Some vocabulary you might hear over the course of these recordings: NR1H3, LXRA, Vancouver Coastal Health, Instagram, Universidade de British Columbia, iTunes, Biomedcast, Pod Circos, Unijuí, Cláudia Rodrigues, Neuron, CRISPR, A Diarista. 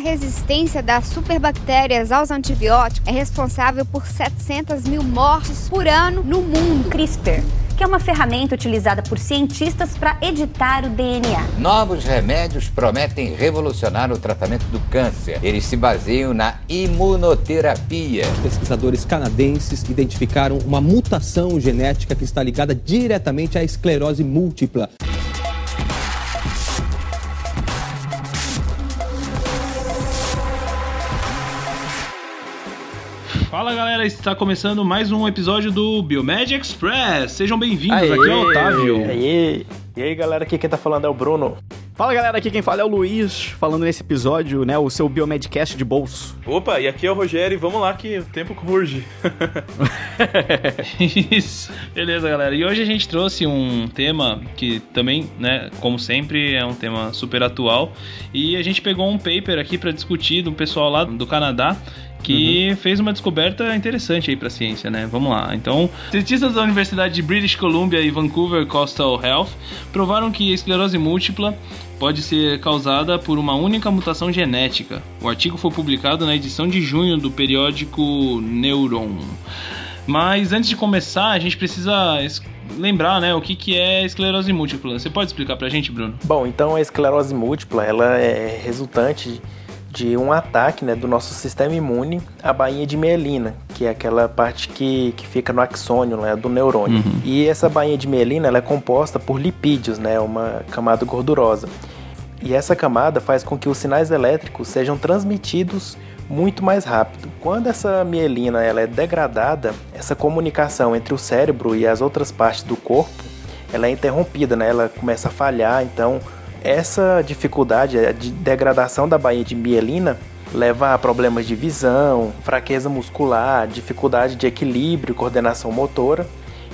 A resistência das superbactérias aos antibióticos é responsável por 700 mil mortes por ano no mundo. CRISPR, que é uma ferramenta utilizada por cientistas para editar o DNA. Novos remédios prometem revolucionar o tratamento do câncer. Eles se baseiam na imunoterapia. Pesquisadores canadenses identificaram uma mutação genética que está ligada diretamente à esclerose múltipla. Fala galera, está começando mais um episódio do Biomed Express, sejam bem-vindos, aqui é o Otávio. E aí galera, aqui quem tá falando é o Bruno. Fala galera, aqui quem fala é o Luiz, falando nesse episódio, né, o seu Biomedcast de bolso. Opa, e aqui é o Rogério, vamos lá que o tempo urge. Isso, beleza galera, e hoje a gente trouxe um tema que também, né, como sempre, é um tema super atual. E a gente pegou um paper aqui para discutir, de um pessoal lá do Canadá, que fez uma descoberta interessante aí pra ciência, né? Vamos lá. Então, cientistas da Universidade de British Columbia e Vancouver Coastal Health provaram que a esclerose múltipla pode ser causada por uma única mutação genética. O artigo foi publicado na edição de junho do periódico Neuron. Mas antes de começar, a gente precisa lembrar, né, o que é esclerose múltipla. Você pode explicar pra gente, Bruno? Bom, então a esclerose múltipla, ela é resultante de um ataque, né, do nosso sistema imune à bainha de mielina, que é aquela parte que fica no axônio, né, do neurônio. E essa bainha de mielina ela é composta por lipídios, né, uma camada gordurosa. E essa camada faz com que os sinais elétricos sejam transmitidos muito mais rápido. Quando essa mielina ela é degradada, essa comunicação entre o cérebro e as outras partes do corpo ela é interrompida, né, ela começa a falhar, então essa dificuldade, a degradação da bainha de mielina, leva a problemas de visão, fraqueza muscular, dificuldade de equilíbrio, coordenação motora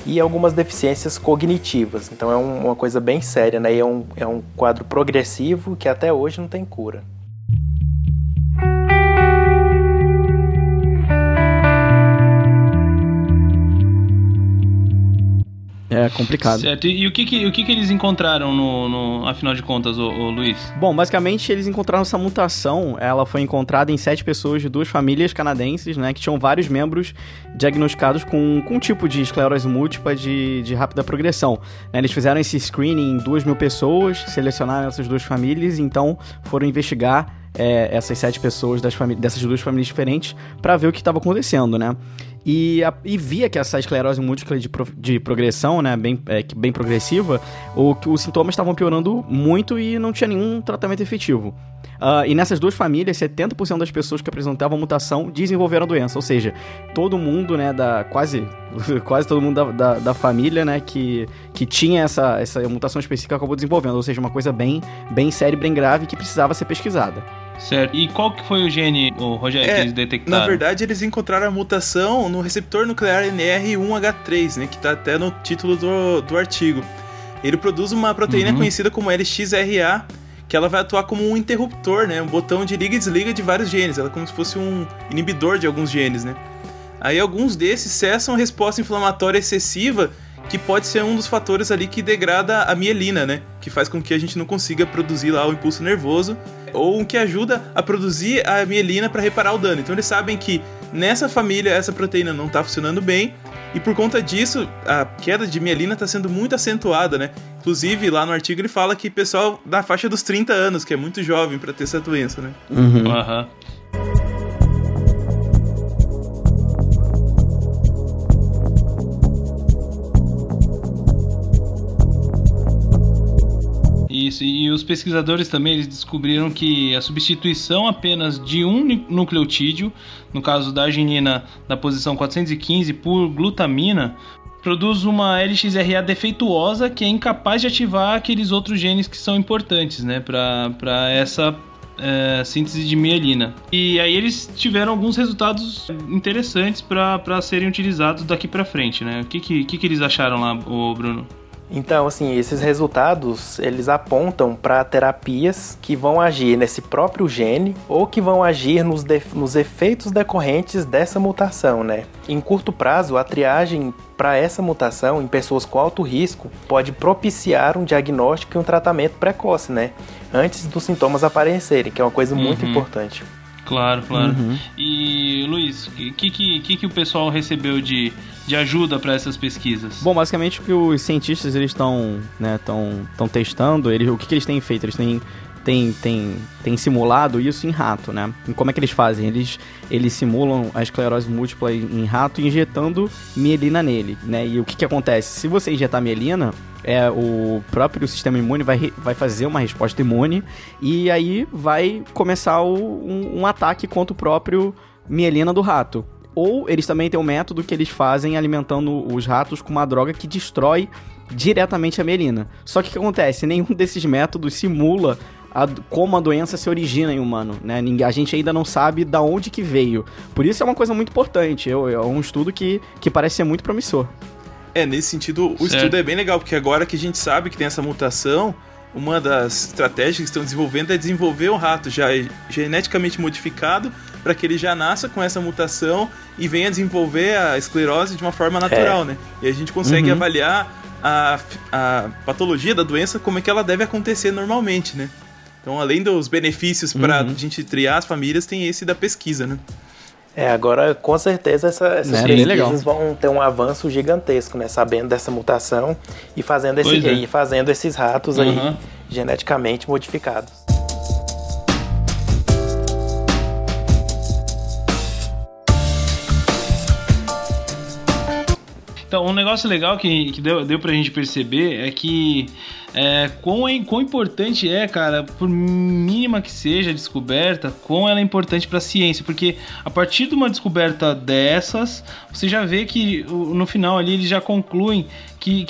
e algumas deficiências cognitivas. Então é uma coisa bem séria, né? E é um quadro progressivo que até hoje não tem cura. É complicado. Certo. E o que eles encontraram, no afinal de contas, o Luiz? Bom, basicamente eles encontraram essa mutação. Ela foi encontrada em 7 pessoas de 2 famílias canadenses, né, que tinham vários membros diagnosticados com um tipo de esclerose múltipla de rápida progressão. Né, eles fizeram esse screening em 2.000 pessoas, selecionaram essas 2 famílias, então foram investigar essas 7 pessoas dessas 2 famílias diferentes para ver o que estava acontecendo, né? E via que essa esclerose múltipla de progressão, né, bem progressiva, que os sintomas estavam piorando muito e não tinha nenhum tratamento efetivo. E nessas 2 famílias, 70% das pessoas que apresentavam mutação desenvolveram a doença. Ou seja, todo mundo, né, quase todo mundo da família, né, que tinha essa mutação específica acabou desenvolvendo. Ou seja, uma coisa bem séria e bem grave que precisava ser pesquisada. Certo. E qual que foi o gene, Rogério, que eles detectaram? Na verdade, eles encontraram a mutação no receptor nuclear NR1H3, né, que está até no título do artigo. Ele produz uma proteína conhecida como LXRA, que ela vai atuar como um interruptor, né, um botão de liga e desliga de vários genes. Ela é como se fosse um inibidor de alguns genes, né? Aí alguns desses cessam a resposta inflamatória excessiva, que pode ser um dos fatores ali que degrada a mielina, né? Que faz com que a gente não consiga produzir lá o impulso nervoso, ou que ajuda a produzir a mielina para reparar o dano. Então eles sabem que nessa família essa proteína não está funcionando bem, e por conta disso a queda de mielina está sendo muito acentuada, né? Inclusive lá no artigo ele fala que pessoal da faixa dos 30 anos, que é muito jovem para ter essa doença, né? Isso, e os pesquisadores também eles descobriram que a substituição apenas de um nucleotídeo, no caso da arginina da posição 415, por glutamina, produz uma LXRA defeituosa que é incapaz de ativar aqueles outros genes que são importantes, né, para essa síntese de mielina. E aí eles tiveram alguns resultados interessantes para serem utilizados daqui para frente, né? O que eles acharam lá, Bruno? Então, assim, esses resultados, eles apontam para terapias que vão agir nesse próprio gene ou que vão agir nos efeitos decorrentes dessa mutação, né? Em curto prazo, a triagem para essa mutação em pessoas com alto risco pode propiciar um diagnóstico e um tratamento precoce, né? Antes dos sintomas aparecerem, que é uma coisa muito importante. Claro, claro. Uhum. E, Luiz, o que o pessoal recebeu de ajuda para essas pesquisas? Bom, basicamente o que os cientistas estão testando, o que eles têm feito? Eles têm simulado isso em rato, né? E como é que eles fazem? Eles simulam a esclerose múltipla em rato injetando mielina nele, né? E o que acontece? Se você injetar mielina, o próprio sistema imune vai fazer uma resposta imune e aí vai começar um ataque contra o próprio mielina do rato. Ou eles também têm um método que eles fazem alimentando os ratos com uma droga que destrói diretamente a mielina. Só que o que acontece? Nenhum desses métodos simula como a doença se origina em humano, né? A gente ainda não sabe da onde que veio. Por isso é uma coisa muito importante. É um estudo que parece ser muito promissor. Nesse sentido, o estudo é bem legal, porque agora que a gente sabe que tem essa mutação, uma das estratégias que estão desenvolvendo é desenvolver um rato já geneticamente modificado para que ele já nasça com essa mutação e venha desenvolver a esclerose de uma forma natural, né? E a gente consegue avaliar a patologia da doença, como é que ela deve acontecer normalmente, né? Então, além dos benefícios para a gente triar as famílias, tem esse da pesquisa, né? Agora, com certeza, essas pesquisas vão ter um avanço gigantesco, né? Sabendo dessa mutação e fazendo esses ratos aí geneticamente modificados. Então, um negócio legal que deu pra gente perceber é que quão importante cara, por mínima que seja a descoberta, quão ela é importante pra ciência, porque a partir de uma descoberta dessas, você já vê que no final ali eles já concluem que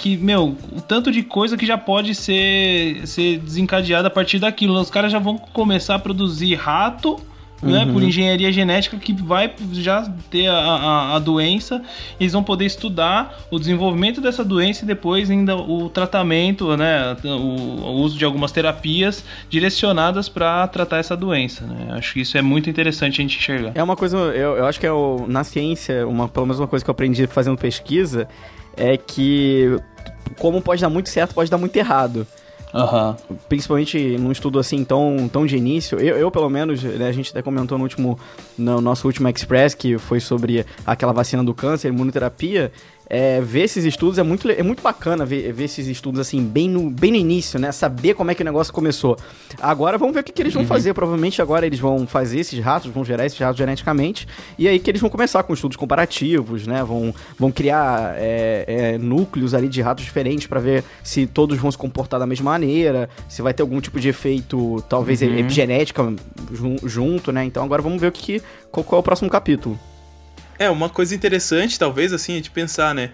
o tanto de coisa que já pode ser desencadeada a partir daquilo. Os caras já vão começar a produzir rato, né, por engenharia genética, que vai já ter a doença. Eles vão poder estudar o desenvolvimento dessa doença e depois ainda o tratamento, né, o uso de algumas terapias direcionadas para tratar essa doença, né? Acho que isso é muito interessante a gente enxergar. É uma coisa, eu acho que na ciência, pelo menos uma coisa que eu aprendi fazendo pesquisa, é que como pode dar muito certo, pode dar muito errado. Uhum. Principalmente num estudo assim tão de início, eu pelo menos, né, a gente até comentou no nosso último Express, que foi sobre aquela vacina do câncer, imunoterapia. Ver esses estudos é muito bacana, ver esses estudos assim, bem no início, né? Saber como é que o negócio começou. Agora vamos ver o que eles vão fazer. Provavelmente agora eles vão fazer esses ratos, vão gerar esses ratos geneticamente, e aí que eles vão começar com estudos comparativos, né? Vão criar núcleos ali de ratos diferentes para ver se todos vão se comportar da mesma maneira, se vai ter algum tipo de efeito, talvez epigenética junto, né? Então agora vamos ver qual é o próximo capítulo. Uma coisa interessante, talvez, assim, a gente pensar, né?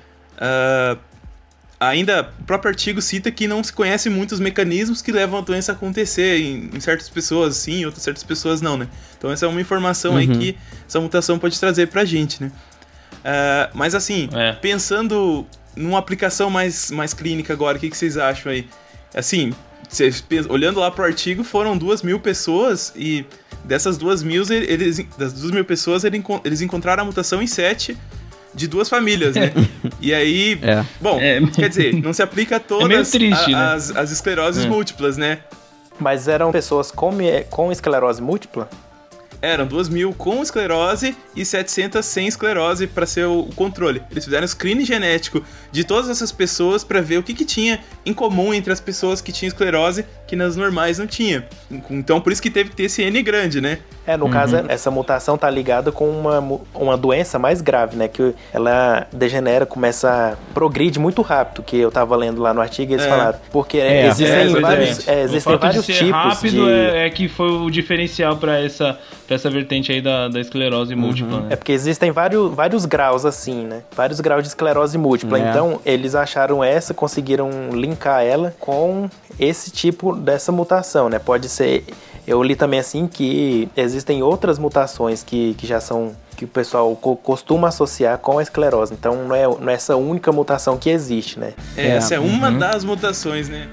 Ainda, o próprio artigo cita que não se conhece muitos mecanismos que levam a doença a acontecer em certas pessoas, sim, em outras certas pessoas não, né? Então essa é uma informação aí que essa mutação pode trazer pra gente, né? Mas assim, pensando numa aplicação mais clínica agora, o que vocês acham aí? Assim, olhando lá pro artigo, foram 2.000 pessoas e... Dessas 2.000, eles encontraram a mutação em 7 de 2 famílias, né? E aí, quer dizer, não se aplica a todas as escleroses múltiplas, né? Mas eram pessoas com esclerose múltipla? Eram 2.000 com esclerose e 700 sem esclerose para ser o controle. Eles fizeram screening genético de todas essas pessoas para ver o que tinha em comum entre as pessoas que tinham esclerose que nas normais não tinha. Então, por isso que teve que ter esse N grande, né? No caso, essa mutação tá ligada com uma doença mais grave, né? Que ela degenera, começa a progride muito rápido, que eu tava lendo lá no artigo e eles falaram. Porque existem vários tipos rápido que foi o diferencial para essa vertente aí da esclerose múltipla, né? Porque existem vários graus, assim, né? Vários graus de esclerose múltipla. Então, eles acharam essa, conseguiram linkar ela com esse tipo dessa mutação, né? Pode ser... Eu li também, assim, que existem outras mutações que já são... que o pessoal costuma associar com a esclerose. Então não é essa única mutação que existe, né? Essa é uma das mutações, né?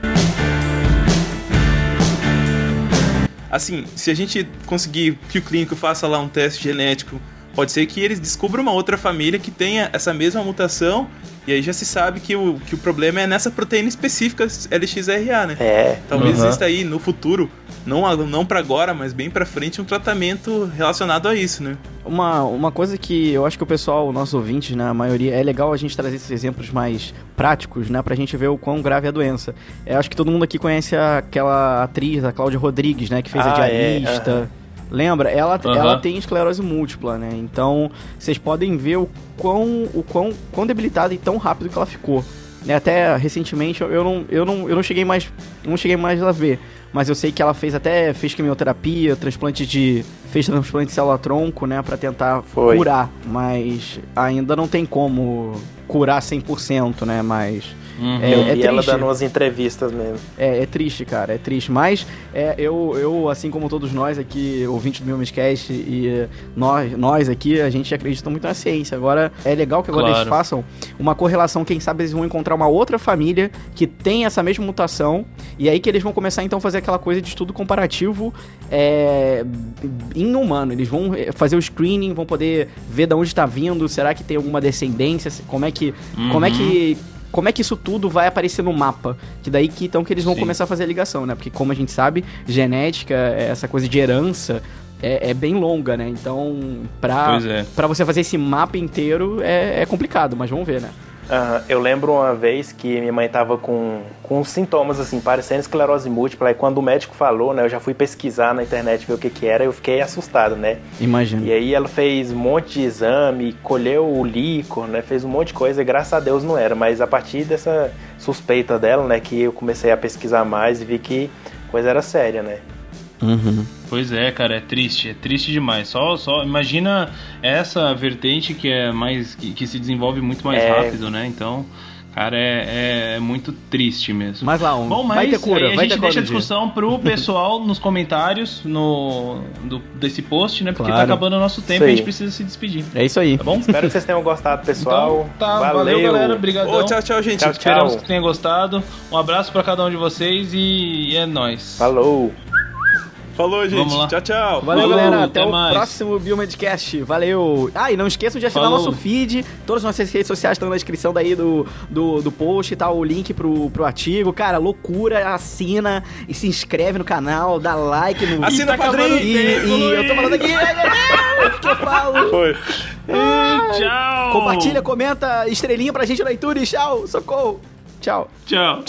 Assim, se a gente conseguir que o clínico faça lá um teste genético, pode ser que eles descubram uma outra família que tenha essa mesma mutação, e aí já se sabe que o problema é nessa proteína específica LXRA, né? Talvez exista aí no futuro, não pra agora, mas bem pra frente, um tratamento relacionado a isso, né? Uma coisa que eu acho que o pessoal, o nosso ouvinte, né, a maioria, é legal a gente trazer esses exemplos mais práticos, né, pra gente ver o quão grave é a doença. Acho que todo mundo aqui conhece aquela atriz, a Cláudia Rodrigues, né, que fez A Diarista... Lembra? Ela tem esclerose múltipla, né? Então, vocês podem ver o quão debilitada e tão rápido que ela ficou. Né? Até recentemente, eu não cheguei mais a ver. Mas eu sei que ela fez quimioterapia, fez transplante de célula-tronco, né? Pra tentar curar. Mas ainda não tem como curar 100%, né? Mas... Eu vi ela dando umas entrevistas mesmo. É triste, cara, é triste. Mas eu, assim como todos nós aqui, ouvintes do Biomedcast, e nós aqui, a gente acredita muito na ciência. Agora, é legal que agora eles façam uma correlação. Quem sabe eles vão encontrar uma outra família que tem essa mesma mutação. E aí que eles vão começar, então, a fazer aquela coisa de estudo comparativo em humano. Eles vão fazer o screening, vão poder ver de onde está vindo. Será que tem alguma descendência? Como é que isso tudo vai aparecer no mapa? Que daí que eles vão começar a fazer a ligação, né? Porque, como a gente sabe, genética, essa coisa de herança, é bem longa, né? Então, pra você fazer esse mapa inteiro, é complicado, mas vamos ver, né? Eu lembro uma vez que minha mãe tava com sintomas, assim, parecendo esclerose múltipla. E quando o médico falou, né, eu já fui pesquisar na internet, ver o que era, eu fiquei assustado, né? Imagina. E aí ela fez um monte de exame, colheu o líquor, né, fez um monte de coisa, e graças a Deus não era. Mas a partir dessa suspeita dela, né, que eu comecei a pesquisar mais e vi que a coisa era séria, né? Uhum. Pois é, cara, é triste demais. Só imagina essa vertente que é mais que se desenvolve muito mais rápido, né? Então, cara, é muito triste mesmo. Mas lá, bom, mas vai ter cura, aí a gente deixa a discussão pro pessoal nos comentários desse post, né? Porque tá acabando o nosso tempo e a gente precisa se despedir. É isso aí. Tá bom? Espero que vocês tenham gostado, pessoal. Então, valeu, galera. Obrigadão. Tchau, gente. Tchau. Esperamos que tenham gostado. Um abraço pra cada um de vocês e é nóis. Falou, gente. Tchau, tchau. Valeu, galera. Até o próximo Biomedcast. Valeu. E não esqueçam de assinar nosso feed. Todas as nossas redes sociais estão na descrição daí do post e tal. O link pro artigo. Cara, loucura. Assina e se inscreve no canal. Dá like no vídeo. Assina, padrinho. E eu tô falando aqui. O que eu falo? Tchau. Compartilha, comenta, estrelinha pra gente no iTunes. Tchau. Socorro. Tchau.